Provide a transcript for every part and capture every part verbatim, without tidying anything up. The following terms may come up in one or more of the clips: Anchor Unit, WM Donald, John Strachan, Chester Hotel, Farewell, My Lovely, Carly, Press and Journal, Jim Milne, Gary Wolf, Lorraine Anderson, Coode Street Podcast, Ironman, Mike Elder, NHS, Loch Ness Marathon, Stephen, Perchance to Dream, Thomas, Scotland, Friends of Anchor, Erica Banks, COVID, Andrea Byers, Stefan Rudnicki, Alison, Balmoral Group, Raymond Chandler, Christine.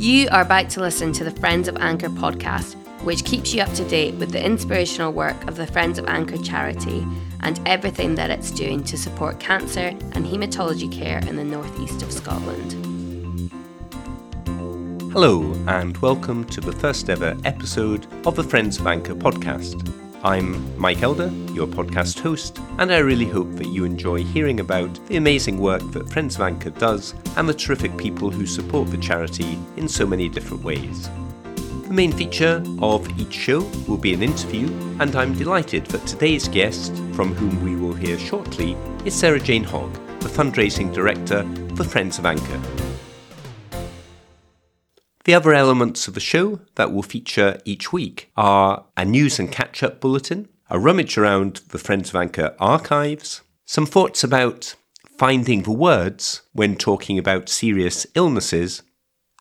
You are about to listen to the Friends of Anchor podcast, which keeps you up to date with the inspirational work of the Friends of Anchor charity and everything that it's doing to support cancer and haematology care in the northeast of Scotland. Hello and welcome to the first ever episode of the Friends of Anchor podcast. I'm Mike Elder, your podcast host, and I really hope that you enjoy hearing about the amazing work that Friends of Anchor does and the terrific people who support the charity in so many different ways. The main feature of each show will be an interview, and I'm delighted that today's guest, from whom we will hear shortly, is Sarah-Jane Hogg, the fundraising director for Friends of Anchor. The other elements of the show that will feature each week are a news and catch-up bulletin, a rummage around the Friends of Anchor archives, some thoughts about finding the words when talking about serious illnesses,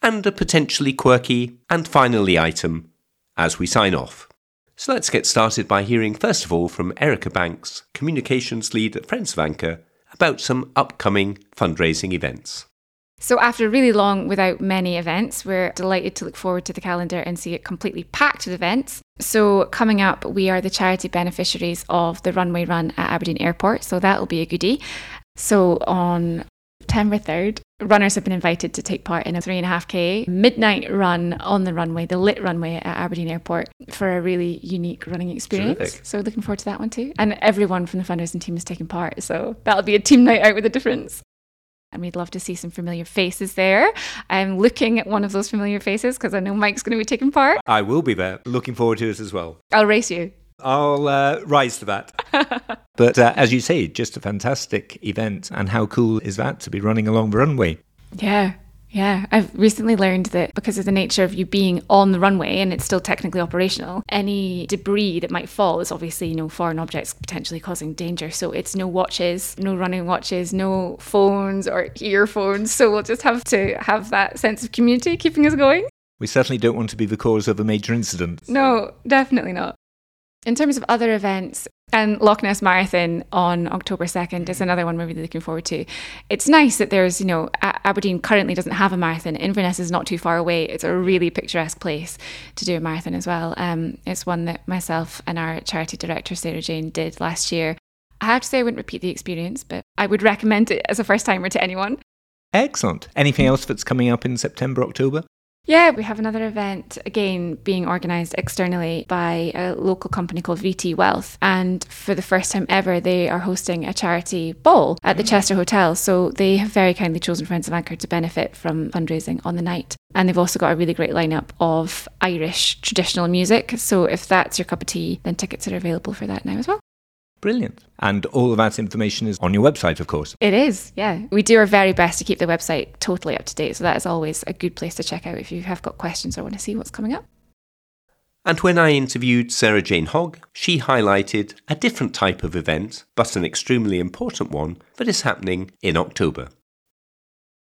and a potentially quirky and finally item as we sign off. So let's get started by hearing first of all from Erica Banks, communications lead at Friends of Anchor, about some upcoming fundraising events. So after really long without many events, we're delighted to look forward to the calendar and see it completely packed with events. So coming up, we are the charity beneficiaries of the Runway Run at Aberdeen Airport, so that'll be a goodie. So on September third, runners have been invited to take part in a three and a half k midnight run on the runway, the lit runway at Aberdeen Airport, for a really unique running experience. Terrific. So looking forward to that one too. And everyone from the fundraising team is taking part, so that'll be a team night out with a difference. And we'd love to see some familiar faces there. I'm looking at one of those familiar faces because I know Mike's going to be taking part. I will be there. Looking forward to it as well. I'll race you. I'll uh, rise to that. But uh, as you say, just a fantastic event. And how cool is that to be running along the runway? Yeah. Yeah, I've recently learned that because of the nature of you being on the runway and it's still technically operational, any debris that might fall is obviously, you know, foreign objects potentially causing danger. So it's no watches, no running watches, no phones or earphones. So we'll just have to have that sense of community keeping us going. We certainly don't want to be the cause of a major incident. No, definitely not. In terms of other events, and Loch Ness Marathon on October second is another one we're really looking forward to. It's nice that there's, you know, Aberdeen currently doesn't have a marathon. Inverness is not too far away. It's a really picturesque place to do a marathon as well. Um, it's one that myself and our charity director, Sarah-Jane, did last year. I have to say I wouldn't repeat the experience, but I would recommend it as a first-timer to anyone. Excellent. Anything else that's coming up in September, October? Yeah, we have another event, again, being organised externally by a local company called V T Wealth. And for the first time ever, they are hosting a charity ball at the Chester Hotel. So they have very kindly chosen Friends of Anchor to benefit from fundraising on the night. And they've also got a really great lineup of Irish traditional music. So if that's your cup of tea, then tickets are available for that now as well. Brilliant. And all of that information is on your website, of course. It is, yeah. We do our very best to keep the website totally up to date, so that is always a good place to check out if you have got questions or want to see what's coming up. And when I interviewed Sarah-Jane Hogg, she highlighted a different type of event, but an extremely important one, that is happening in October.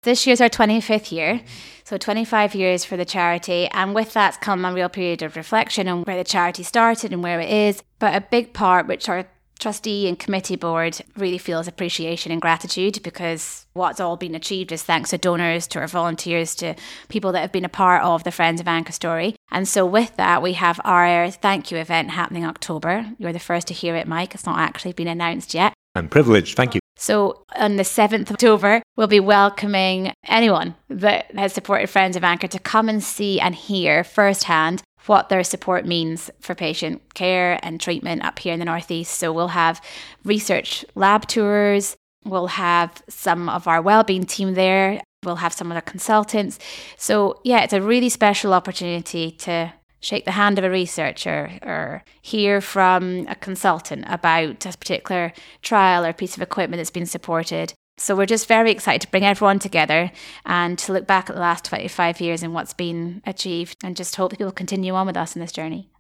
This year's our twenty-fifth year, so twenty-five years for the charity, and with that's come a real period of reflection on where the charity started and where it is, but a big part which our trustee and committee board really feels appreciation and gratitude, because what's all been achieved is thanks to donors, to our volunteers, to people that have been a part of the Friends of Anchor story. And so with that, we have our thank you event happening October. You're the first to hear it, Mike. It's not actually been announced yet. I'm privileged. Thank you. So on the seventh of October, we'll be welcoming anyone that has supported Friends of Anchor to come and see and hear firsthand what their support means for patient care and treatment up here in the Northeast. So we'll have research lab tours, we'll have some of our wellbeing team there, we'll have some of our consultants. So yeah, it's a really special opportunity to shake the hand of a researcher or hear from a consultant about a particular trial or piece of equipment that's been supported. So we're just very excited to bring everyone together and to look back at the last twenty-five years and what's been achieved, and just hope that people continue on with us in this journey.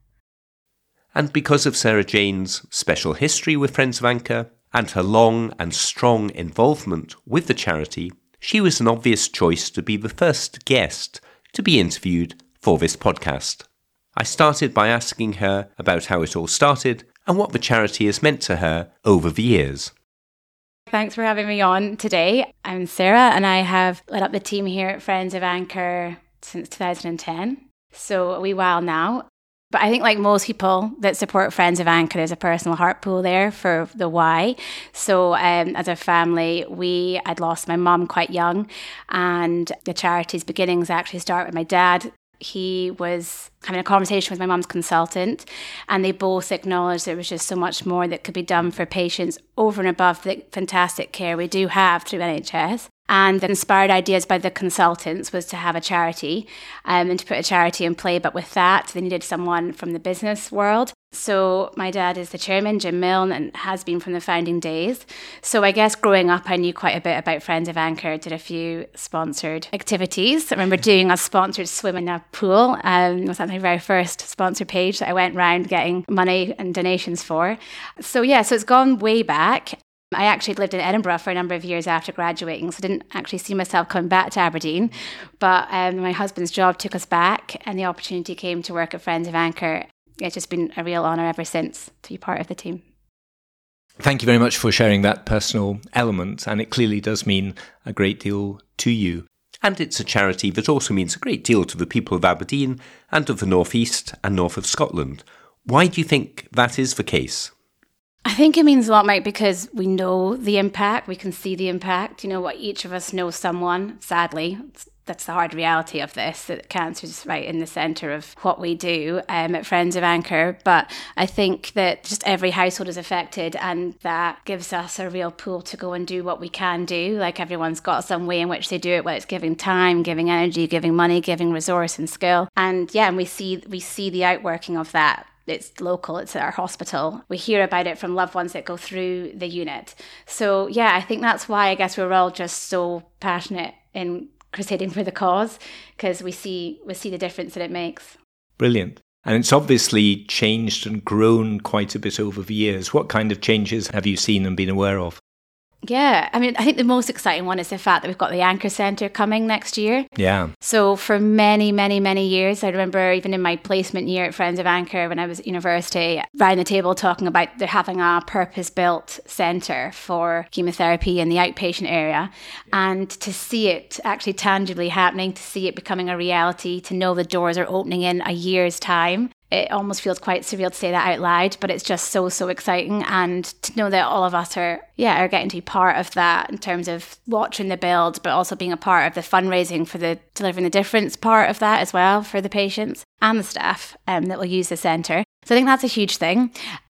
And because of Sarah-Jane's special history with Friends of Anchor and her long and strong involvement with the charity, she was an obvious choice to be the first guest to be interviewed for this podcast. I started by asking her about how it all started and what the charity has meant to her over the years. Thanks for having me on today. I'm Sarah, and I have led up the team here at Friends of Anchor since two thousand ten. So a wee while now. But I think like most people that support Friends of Anchor, there's a personal heart pool there for the why. So um, as a family, we I'd lost my mum quite young, and the charity's beginnings actually start with my dad. He was having a conversation with my mum's consultant, and they both acknowledged there was just so much more that could be done for patients over and above the fantastic care we do have through N H S. And the inspired ideas by the consultants was to have a charity um, and to put a charity in play. But with that, they needed someone from the business world. So my dad is the chairman, Jim Milne, and has been from the founding days. So I guess growing up, I knew quite a bit about Friends of Anchor, did a few sponsored activities. I remember doing a sponsored swim in a pool. Um, was that my very first sponsor page that I went round getting money and donations for. So yeah, so it's gone way back. I actually lived in Edinburgh for a number of years after graduating, so I didn't actually see myself coming back to Aberdeen. But um, my husband's job took us back, and the opportunity came to work at Friends of Anchor. It's just been a real honour ever since to be part of the team. Thank you very much for sharing that personal element, and it clearly does mean a great deal to you. And it's a charity that also means a great deal to the people of Aberdeen and of the North East and north of Scotland. Why do you think that is the case? I think it means a lot, Mike, because we know the impact, we can see the impact. You know what, each of us knows someone, sadly. That's the hard reality of this, that cancer is right in the centre of what we do um, at Friends of Anchor. But I think that just every household is affected, and that gives us a real pool to go and do what we can do. Like everyone's got some way in which they do it, whether it's giving time, giving energy, giving money, giving resource and skill. And yeah, and we see we see the outworking of that. It's local, it's at our hospital. We hear about it from loved ones that go through the unit. So yeah, I think that's why I guess we're all just so passionate in crusading for the cause, because we see we see the difference that it makes. Brilliant. And it's obviously changed and grown quite a bit over the years. What kind of changes have you seen and been aware of? Yeah, I mean, I think the most exciting one is the fact that we've got the Anchor Centre coming next year. Yeah. So for many, many, many years, I remember even in my placement year at Friends of Anchor when I was at university, round the table talking about they're having a purpose-built centre for chemotherapy in the outpatient area. And to see it actually tangibly happening, to see it becoming a reality, to know the doors are opening in a year's time. It almost feels quite surreal to say that out loud, but it's just so, so exciting. And to know that all of us are, yeah, are getting to be part of that in terms of watching the build, but also being a part of the fundraising for the Delivering the Difference part of that as well for the patients and the staff um, that will use the centre. So I think that's a huge thing.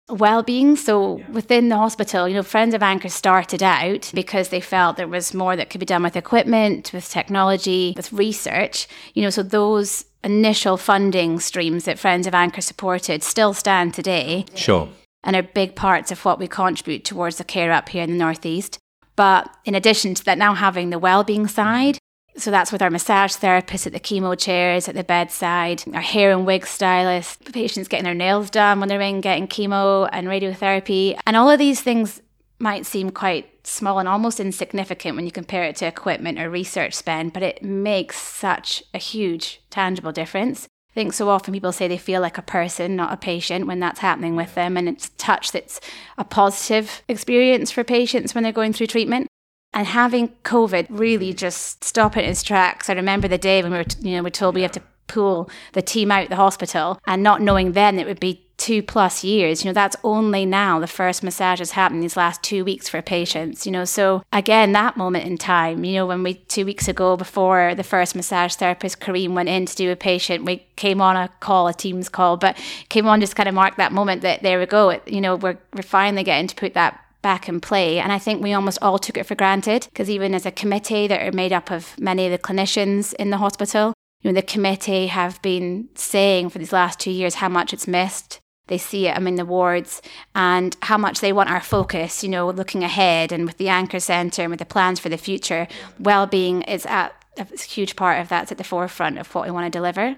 Wellbeing. So yeah. Within the hospital, you know, Friends of Anchor started out because they felt there was more that could be done with equipment, with technology, with research, you know, so those initial funding streams that Friends of Anchor supported still stand today. Sure. And are big parts of what we contribute towards the care up here in the Northeast. But in addition to that, now having the wellbeing side, so that's with our massage therapists at the chemo chairs, at the bedside, our hair and wig stylists, patients getting their nails done when they're in, getting chemo and radiotherapy. And all of these things might seem quite small and almost insignificant when you compare it to equipment or research spend, but it makes such a huge tangible difference. I think so often people say they feel like a person, not a patient, when that's happening with them, and it's touch that's a positive experience for patients when they're going through treatment. And having COVID really just stop it in its tracks. I remember the day when we were, you know, we're told we have to pull the team out of the hospital, and not knowing then it would be two plus years, you know, that's only now the first massage has happened these last two weeks for patients, you know, so again, that moment in time, you know, when we, two weeks ago before the first massage therapist, Kareem, went in to do a patient, we came on a call, a Teams call, but came on just kind of mark that moment that there we go, you know, we're, we're finally getting to put that back in play. And I think we almost all took it for granted, because even as a committee that are made up of many of the clinicians in the hospital, you know, the committee have been saying for these last two years how much it's missed. They see it, I mean, the wards, and how much they want our focus, you know, looking ahead, and with the Anchor Centre and with the plans for the future, well-being is at a huge part of that. It's at the forefront of what we want to deliver.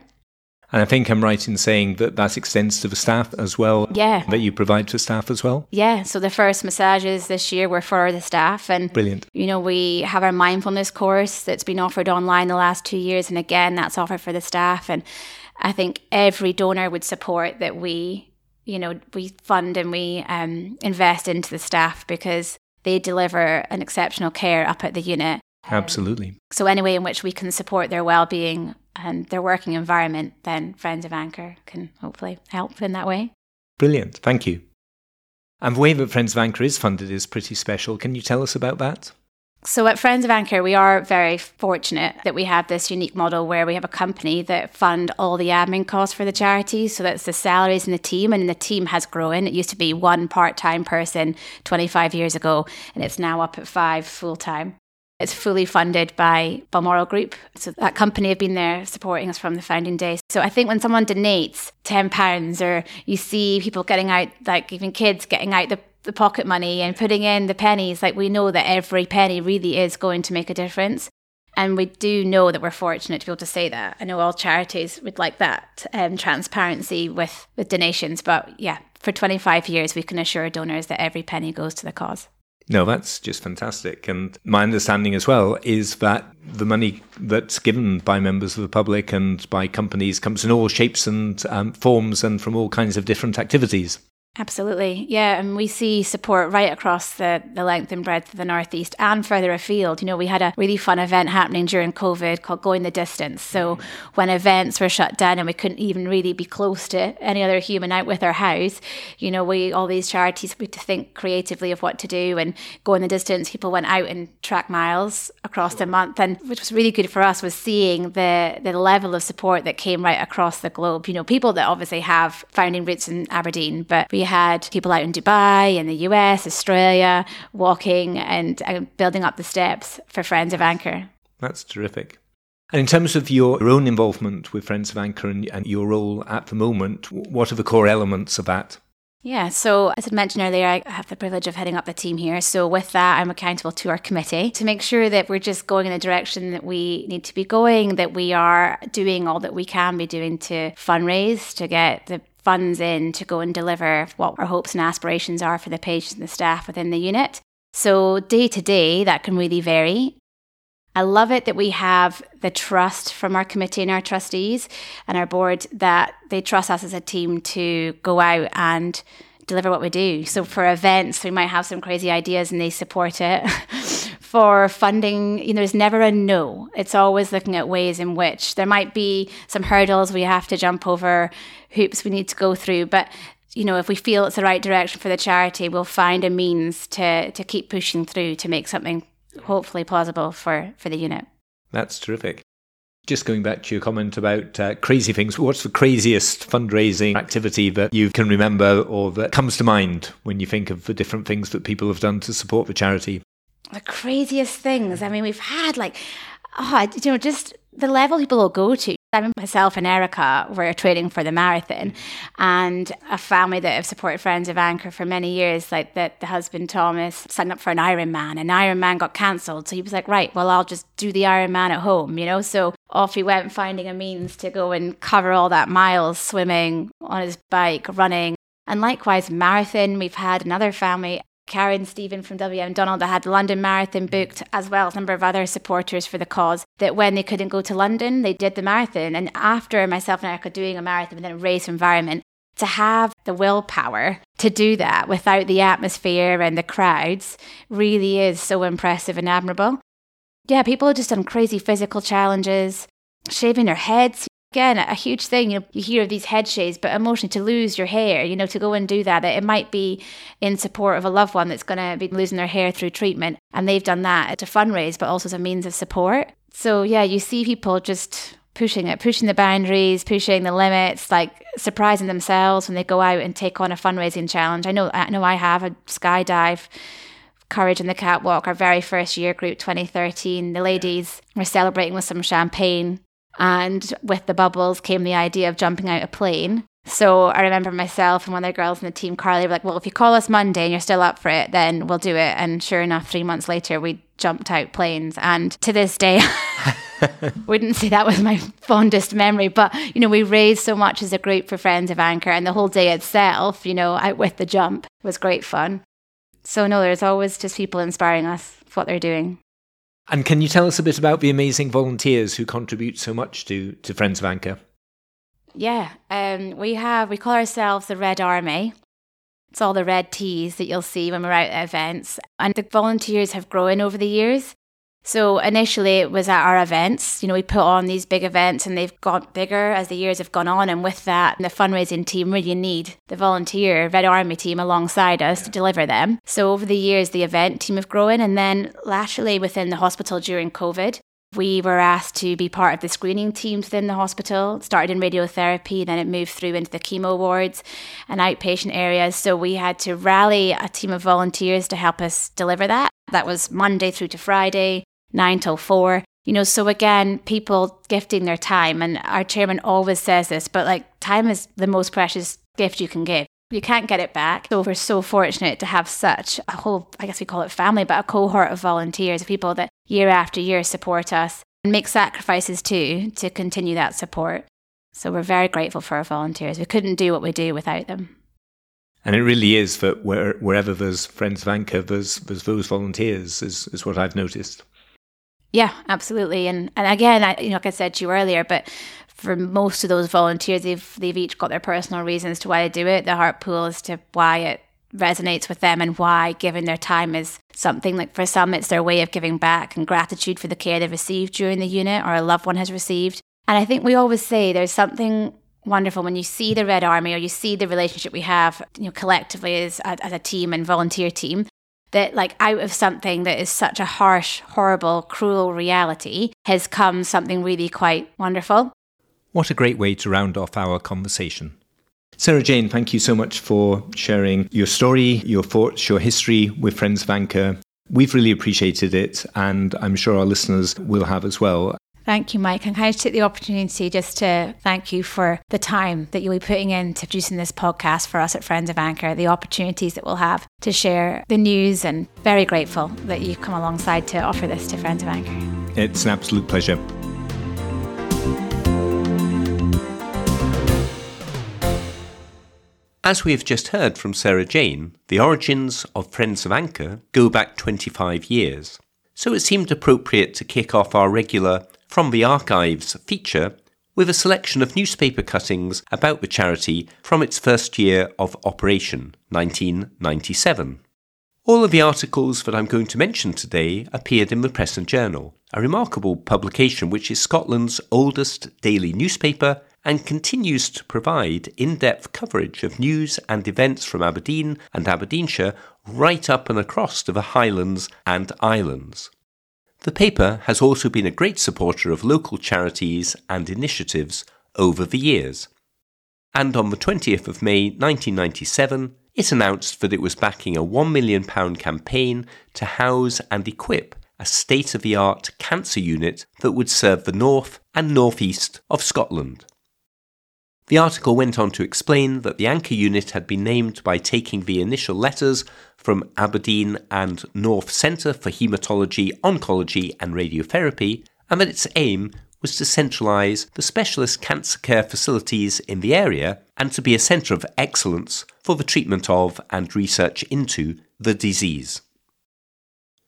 And I think I'm right in saying that that extends to the staff as well. Yeah. That you provide to staff as well. Yeah. So the first massages this year were for the staff. And, brilliant. You know, we have our mindfulness course that's been offered online the last two years. And again, that's offered for the staff. And I think every donor would support that we... you know, we fund and we um, invest into the staff, because they deliver an exceptional care up at the unit. Absolutely. Um, so any way in which we can support their well-being and their working environment, then Friends of Anchor can hopefully help in that way. Brilliant. Thank you. And the way that Friends of Anchor is funded is pretty special. Can you tell us about that? So at Friends of Anchor, we are very fortunate that we have this unique model where we have a company that fund all the admin costs for the charity. So that's the salaries in the team, and the team has grown. It used to be one part-time person twenty-five years ago, and it's now up at five full-time. It's fully funded by Balmoral Group. So that company have been there supporting us from the founding day. So I think when someone donates ten pounds, or you see people getting out, like even kids getting out the, the pocket money and putting in the pennies, like we know that every penny really is going to make a difference. And we do know that we're fortunate to be able to say that. I know all charities would like that um, transparency with, with donations. But yeah, for twenty-five years, we can assure donors that every penny goes to the cause. No, that's just fantastic. And my understanding as well is that the money that's given by members of the public and by companies comes in all shapes and um, forms and from all kinds of different activities. Absolutely. Yeah. And we see support right across the, the length and breadth of the Northeast and further afield. You know, we had a really fun event happening during COVID called Going the Distance. So when events were shut down and we couldn't even really be close to any other human out with our house, you know, we, all these charities, we had to think creatively of what to do and going the distance. People went out and track miles across the month. And which was really good for us was seeing the, the level of support that came right across the globe. You know, people that obviously have founding roots in Aberdeen, but we had people out in Dubai, in the U S, Australia, walking and uh, building up the steps for Friends of Anchor. That's terrific. And in terms of your own involvement with Friends of Anchor and, and your role at the moment, what are the core elements of that? Yeah, so as I mentioned earlier, I have the privilege of heading up the team here. So with that, I'm accountable to our committee to make sure that we're just going in the direction that we need to be going, that we are doing all that we can be doing to fundraise, to get the funds in to go and deliver what our hopes and aspirations are for the patients and the staff within the unit. So day to day, that can really vary. I love it that we have the trust from our committee and our trustees and our board that they trust us as a team to go out and deliver what we do. So for events, we might have some crazy ideas and they support it. For funding, you know, there's never a no. It's always looking at ways in which there might be some hurdles we have to jump over, hoops we need to go through. But, you know, if we feel it's the right direction for the charity, we'll find a means to, to keep pushing through to make something hopefully plausible for, for the unit. That's terrific. Just going back to your comment about uh, crazy things, what's the craziest fundraising activity that you can remember or that comes to mind when you think of the different things that people have done to support the charity? The craziest things. I mean, we've had like, oh, you know, just the level people will go to. I mean, myself and Erica were training for the marathon, and a family that have supported Friends of Anchor for many years, like that the husband, Thomas, signed up for an Ironman, and Ironman got cancelled. So he was like, right, well, I'll just do the Ironman at home, you know? So off he went, finding a means to go and cover all that miles, swimming, on his bike, running. And likewise, marathon, we've had another family, Karen, Stephen from W M Donald, that had London Marathon booked, as well as a number of other supporters for the cause, that when they couldn't go to London, they did the marathon. And after myself and Erica doing a marathon in a race environment, to have the willpower to do that without the atmosphere and the crowds really is so impressive and admirable. Yeah, people have just done crazy physical challenges, shaving their heads. Again, a huge thing, you know, you hear of these head shaves, but emotionally to lose your hair, you know, to go and do that, it might be in support of a loved one that's going to be losing their hair through treatment. And they've done that to fundraise, but also as a means of support. So yeah, you see people just pushing it, pushing the boundaries, pushing the limits, like surprising themselves when they go out and take on a fundraising challenge. I know, I know I have a skydive. Courage and the Catwalk, our very first year group, twenty thirteen, the ladies were celebrating with some champagne. And with the bubbles came the idea of jumping out a plane. So I remember myself and one of the girls in the team, Carly, were like, well, if you call us Monday and you're still up for it, then we'll do it. And sure enough, three months later, we jumped out planes. And to this day, wouldn't say that was my fondest memory. But, you know, we raised so much as a group for Friends of Anchor. And the whole day itself, you know, out with the jump was great fun. So no, there's always just people inspiring us with what they're doing. And can you tell us a bit about the amazing volunteers who contribute so much to, to Friends of Anchor? Yeah, um, we have, we call ourselves the Red Army. It's all the red tees that you'll see when we're out at events. And the volunteers have grown over the years. So initially it was at our events. You know, we put on these big events and they've got bigger as the years have gone on. And with that, the fundraising team really need the volunteer Red Army team alongside us to deliver them. So over the years, the event team have grown. And then laterally within the hospital during COVID, we were asked to be part of the screening teams within the hospital. It started in radiotherapy, then it moved through into the chemo wards and outpatient areas. So we had to rally a team of volunteers to help us deliver that. That was Monday through to Friday, nine till four. You know, so again, people gifting their time. And our chairman always says this, but like time is the most precious gift you can give. You can't get it back. So we're so fortunate to have such a whole, I guess we call it family, but a cohort of volunteers, people that year after year support us and make sacrifices too to continue that support. So we're very grateful for our volunteers. We couldn't do what we do without them. And it really is that where, wherever there's Friends of Anchor, there's, there's those volunteers is, is what I've noticed. Yeah, absolutely. And and again, I, you know, like I said to you earlier, but for most of those volunteers, they've they've each got their personal reasons to why they do it. The heart pool as to why it resonates with them and why giving their time is something. Like for some, it's their way of giving back and gratitude for the care they've received during the unit or a loved one has received. And I think we always say there's something wonderful when you see the Red Army or you see the relationship we have, you know, collectively as a, as a team and volunteer team. That like out of something that is such a harsh, horrible, cruel reality has come something really quite wonderful. What a great way to round off our conversation. Sarah-Jane, thank you so much for sharing your story, your thoughts, your history with Friends of Anchor. We've really appreciated it and I'm sure our listeners will have as well. Thank you, Mike. And can I just take the opportunity just to thank you for the time that you'll be putting into producing this podcast for us at Friends of Anchor, the opportunities that we'll have to share the news, and very grateful that you've come alongside to offer this to Friends of Anchor. It's an absolute pleasure. As we have just heard from Sarah-Jane, the origins of Friends of Anchor go back twenty-five years. So it seemed appropriate to kick off our regular From the Archives feature with a selection of newspaper cuttings about the charity from its first year of operation, nineteen ninety-seven. All of the articles that I'm going to mention today appeared in the Press and Journal, a remarkable publication which is Scotland's oldest daily newspaper and continues to provide in-depth coverage of news and events from Aberdeen and Aberdeenshire right up and across to the Highlands and Islands. The paper has also been a great supporter of local charities and initiatives over the years. And on the twentieth of May nineteen ninety-seven, it announced that it was backing a one million pounds campaign to house and equip a state-of-the-art cancer unit that would serve the north and northeast of Scotland. The article went on to explain that the Anchor Unit had been named by taking the initial letters from Aberdeen and North Centre for Haematology, Oncology and Radiotherapy, and that its aim was to centralise the specialist cancer care facilities in the area and to be a centre of excellence for the treatment of and research into the disease.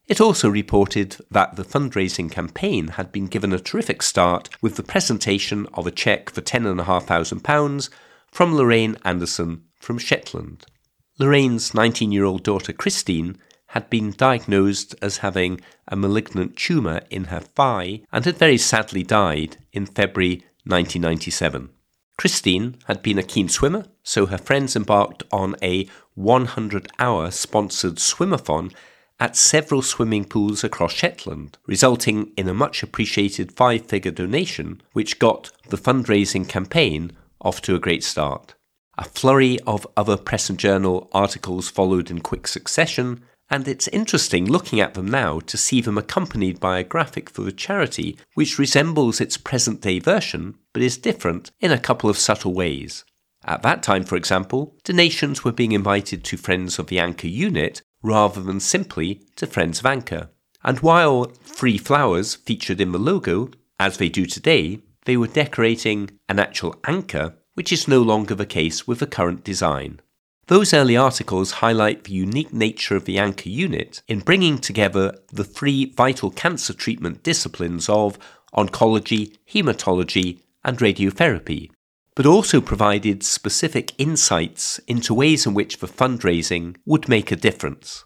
It also reported that the fundraising campaign had been given a terrific start with the presentation of a cheque for ten thousand five hundred pounds from Lorraine Anderson from Shetland. Lorraine's nineteen-year-old daughter Christine had been diagnosed as having a malignant tumour in her thigh and had very sadly died in February nineteen ninety-seven. Christine had been a keen swimmer, so her friends embarked on a one hundred hour sponsored swimathon at several swimming pools across Shetland, resulting in a much appreciated five-figure donation which got the fundraising campaign off to a great start. A flurry of other Press and Journal articles followed in quick succession, and it's interesting looking at them now to see them accompanied by a graphic for the charity which resembles its present-day version but is different in a couple of subtle ways. At that time, for example, donations were being invited to Friends of the Anchor Unit rather than simply to Friends of Anchor. And while three flowers featured in the logo, as they do today, they were decorating an actual anchor, which is no longer the case with the current design. Those early articles highlight the unique nature of the Anchor Unit in bringing together the three vital cancer treatment disciplines of oncology, haematology, and radiotherapy, but also provided specific insights into ways in which the fundraising would make a difference.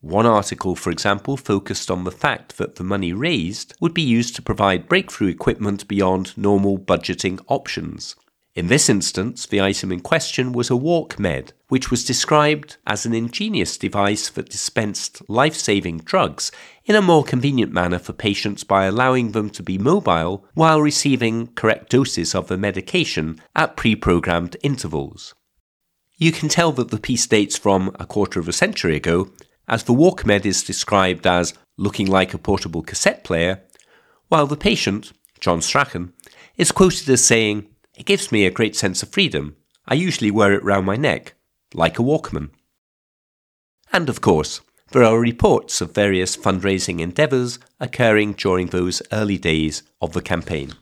One article, for example, focused on the fact that the money raised would be used to provide breakthrough equipment beyond normal budgeting options. In this instance, the item in question was a WalkMed, which was described as an ingenious device that dispensed life-saving drugs in a more convenient manner for patients by allowing them to be mobile while receiving correct doses of the medication at pre-programmed intervals. You can tell that the piece dates from a quarter of a century ago, as the WalkMed is described as looking like a portable cassette player, while the patient, John Strachan, is quoted as saying, "It gives me a great sense of freedom. I usually wear it round my neck, like a Walkman." And of course, there are reports of various fundraising endeavours occurring during those early days of the campaign.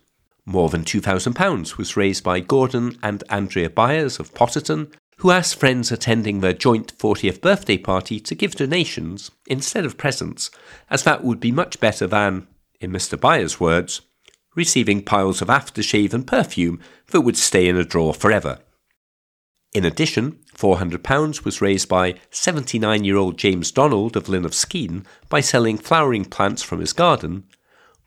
More than two thousand pounds was raised by Gordon and Andrea Byers of Potterton, who asked friends attending their joint fortieth birthday party to give donations instead of presents, as that would be much better than, in Mister Byers' words, receiving piles of aftershave and perfume that would stay in a drawer forever. In addition, four hundred pounds was raised by seventy-nine-year-old James Donald of Lynn of Skene by selling flowering plants from his garden,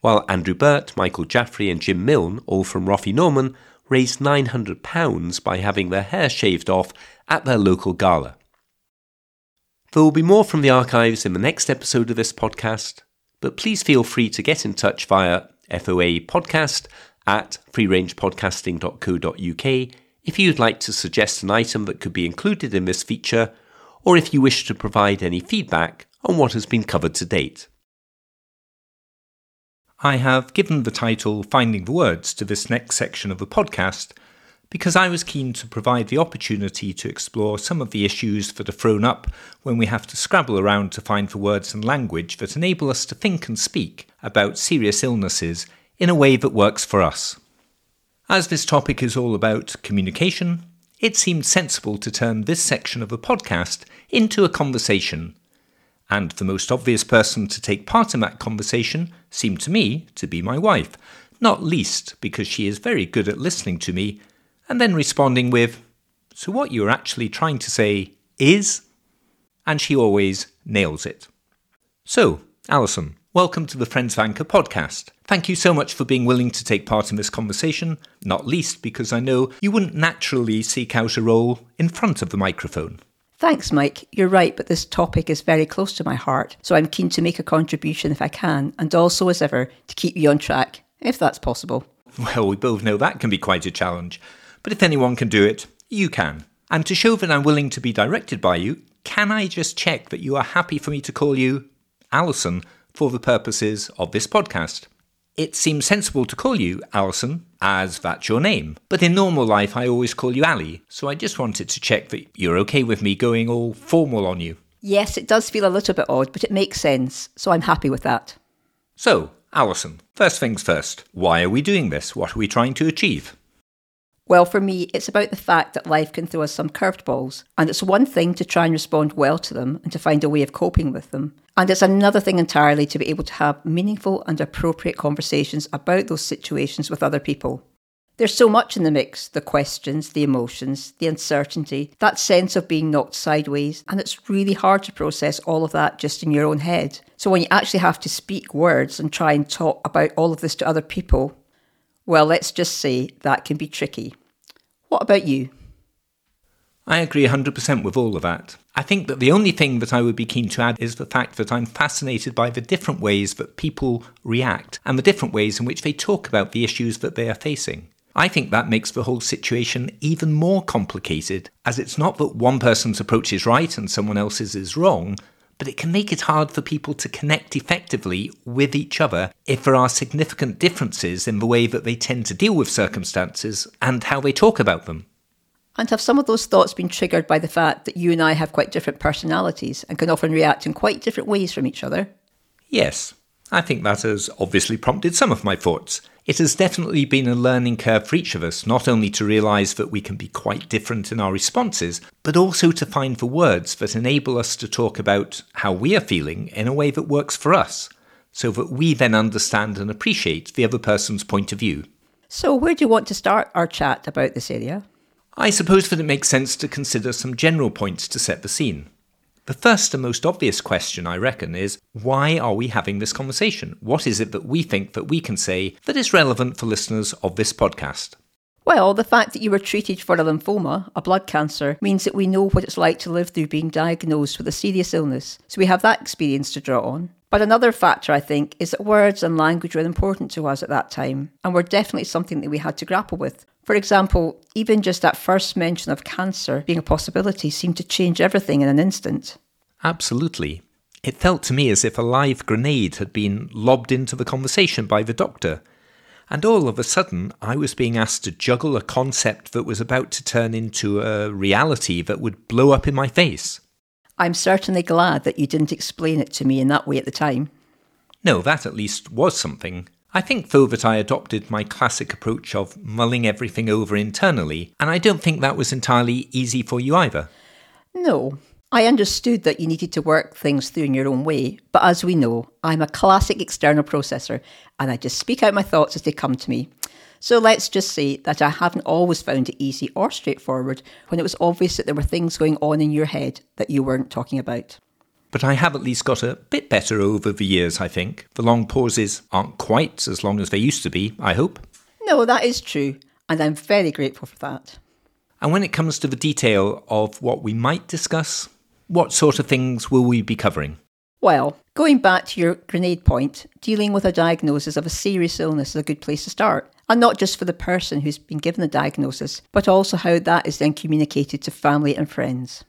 while Andrew Burt, Michael Jaffrey and Jim Milne, all from Rothienorman, raised nine hundred pounds by having their hair shaved off at their local gala. There will be more from the archives in the next episode of this podcast, but please feel free to get in touch via F O A podcast at free range podcasting dot co dot u k if you'd like to suggest an item that could be included in this feature, or if you wish to provide any feedback on what has been covered to date. I have given the title Finding the Words to this next section of the podcast because I was keen to provide the opportunity to explore some of the issues that are thrown up when we have to scrabble around to find the words and language that enable us to think and speak about serious illnesses in a way that works for us. As this topic is all about communication, it seemed sensible to turn this section of the podcast into a conversation. And the most obvious person to take part in that conversation seemed to me to be my wife, not least because she is very good at listening to me and then responding with, "So what you're actually trying to say is?" And she always nails it. So, Alison, welcome to the Friends of Anchor podcast. Thank you so much for being willing to take part in this conversation, not least because I know you wouldn't naturally seek out a role in front of the microphone. Thanks, Mike. You're right, but this topic is very close to my heart, so I'm keen to make a contribution if I can, and also, as ever, to keep you on track, if that's possible. Well, we both know that can be quite a challenge, but if anyone can do it, you can. And to show that I'm willing to be directed by you, can I just check that you are happy for me to call you Alison for the purposes of this podcast? It seems sensible to call you Alison, as that's your name. But in normal life, I always call you Ali, so I just wanted to check that you're okay with me going all formal on you. Yes, it does feel a little bit odd, but it makes sense, so I'm happy with that. So, Alison, first things first, why are we doing this? What are we trying to achieve? Well, for me, it's about the fact that life can throw us some curveballs, and it's one thing to try and respond well to them and to find a way of coping with them. And it's another thing entirely to be able to have meaningful and appropriate conversations about those situations with other people. There's so much in the mix, the questions, the emotions, the uncertainty, that sense of being knocked sideways, and it's really hard to process all of that just in your own head. So when you actually have to speak words and try and talk about all of this to other people, well, let's just say that can be tricky. What about you? I agree one hundred percent with all of that. I think that the only thing that I would be keen to add is the fact that I'm fascinated by the different ways that people react and the different ways in which they talk about the issues that they are facing. I think that makes the whole situation even more complicated, as it's not that one person's approach is right and someone else's is wrong, but it can make it hard for people to connect effectively with each other if there are significant differences in the way that they tend to deal with circumstances and how they talk about them. And have some of those thoughts been triggered by the fact that you and I have quite different personalities and can often react in quite different ways from each other? Yes, I think that has obviously prompted some of my thoughts. It has definitely been a learning curve for each of us, not only to realise that we can be quite different in our responses, but also to find the words that enable us to talk about how we are feeling in a way that works for us, so that we then understand and appreciate the other person's point of view. So where do you want to start our chat about this area? I suppose that it makes sense to consider some general points to set the scene. The first and most obvious question, I reckon, is why are we having this conversation? What is it that we think that we can say that is relevant for listeners of this podcast? Well, the fact that you were treated for a lymphoma, a blood cancer, means that we know what it's like to live through being diagnosed with a serious illness, so we have that experience to draw on. But another factor, I think, is that words and language were important to us at that time, and were definitely something that we had to grapple with. For example, even just that first mention of cancer being a possibility seemed to change everything in an instant. Absolutely. It felt to me as if a live grenade had been lobbed into the conversation by the doctor. And all of a sudden, I was being asked to juggle a concept that was about to turn into a reality that would blow up in my face. I'm certainly glad that you didn't explain it to me in that way at the time. No, that at least was something. I think, though, that I adopted my classic approach of mulling everything over internally, and I don't think that was entirely easy for you either. No. I understood that you needed to work things through in your own way, but as we know, I'm a classic external processor, and I just speak out my thoughts as they come to me. So let's just say that I haven't always found it easy or straightforward when it was obvious that there were things going on in your head that you weren't talking about. But I have at least got a bit better over the years, I think. The long pauses aren't quite as long as they used to be, I hope. No, that is true, and I'm very grateful for that. And when it comes to the detail of what we might discuss, what sort of things will we be covering? Well, going back to your grenade point, dealing with a diagnosis of a serious illness is a good place to start. And not just for the person who's been given the diagnosis, but also how that is then communicated to family and friends.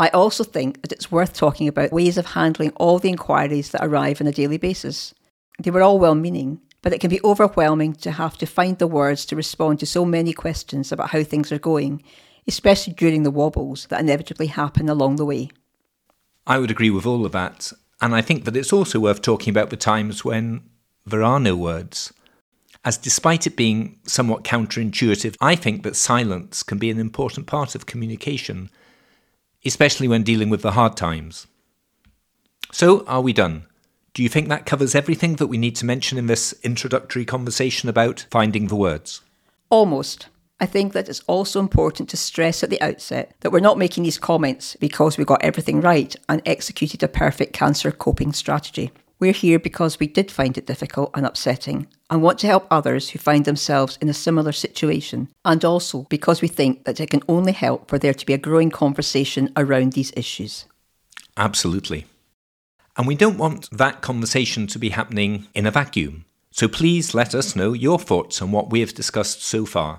I also think that it's worth talking about ways of handling all the inquiries that arrive on a daily basis. They were all well-meaning, but it can be overwhelming to have to find the words to respond to so many questions about how things are going, especially during the wobbles that inevitably happen along the way. I would agree with all of that, and I think that it's also worth talking about the times when there are no words. As despite it being somewhat counterintuitive, I think that silence can be an important part of communication, especially when dealing with the hard times. So, are we done? Do you think that covers everything that we need to mention in this introductory conversation about finding the words? Almost. I think that it's also important to stress at the outset that we're not making these comments because we got everything right and executed a perfect cancer coping strategy. We're here because we did find it difficult and upsetting and want to help others who find themselves in a similar situation, and also because we think that it can only help for there to be a growing conversation around these issues. Absolutely. And we don't want that conversation to be happening in a vacuum. So please let us know your thoughts on what we have discussed so far.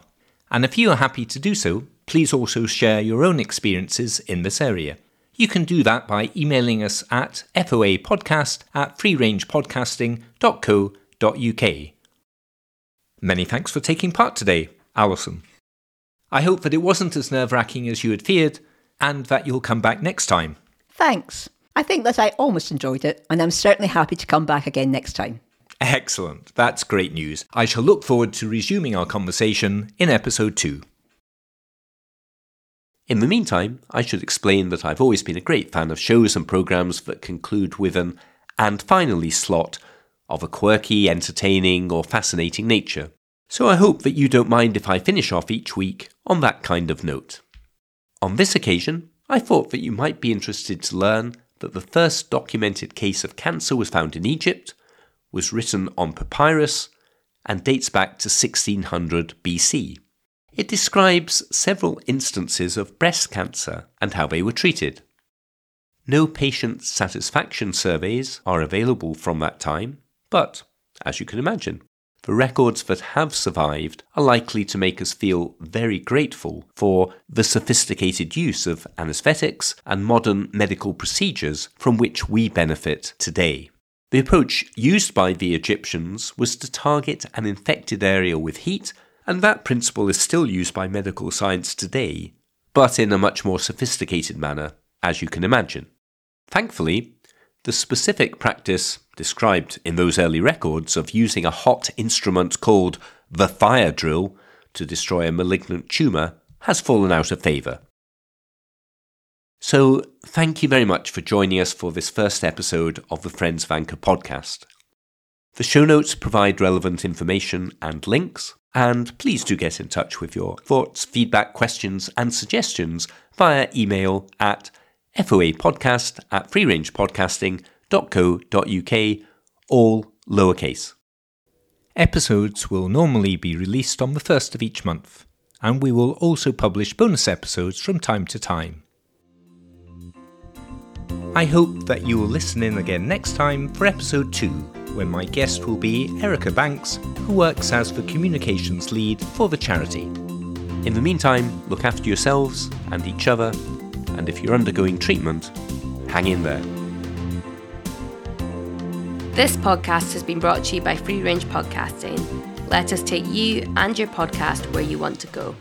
And if you are happy to do so, please also share your own experiences in this area. You can do that by emailing us at foapodcast at freerangepodcasting dot co dot uk. Many thanks for taking part today, Alison. I hope that it wasn't as nerve-wracking as you had feared, and that you'll come back next time. Thanks. I think that I almost enjoyed it, and I'm certainly happy to come back again next time. Excellent. That's great news. I shall look forward to resuming our conversation in episode two. In the meantime, I should explain that I've always been a great fan of shows and programmes that conclude with an "and finally" slot of a quirky, entertaining or fascinating nature. So I hope that you don't mind if I finish off each week on that kind of note. On this occasion, I thought that you might be interested to learn that the first documented case of cancer was found in Egypt, was written on papyrus, and dates back to sixteen hundred B C. It describes several instances of breast cancer and how they were treated. No patient satisfaction surveys are available from that time, but, as you can imagine, the records that have survived are likely to make us feel very grateful for the sophisticated use of anaesthetics and modern medical procedures from which we benefit today. The approach used by the Egyptians was to target an infected area with heat, and that principle is still used by medical science today, but in a much more sophisticated manner, as you can imagine. Thankfully, the specific practice described in those early records of using a hot instrument called the fire drill to destroy a malignant tumour has fallen out of favour. So, thank you very much for joining us for this first episode of the Friends of Anchor podcast. The show notes provide relevant information and links, and please do get in touch with your thoughts, feedback, questions and suggestions via email at foapodcast at freerangepodcasting dot co dot uk, all lowercase. Episodes will normally be released on the first of each month, and we will also publish bonus episodes from time to time. I hope that you will listen in again next time for episode two, when my guest will be Erica Banks, who works as the communications lead for the charity. In the meantime, look after yourselves and each other, and if you're undergoing treatment, hang in there. This podcast has been brought to you by Free Range Podcasting. Let us take you and your podcast where you want to go.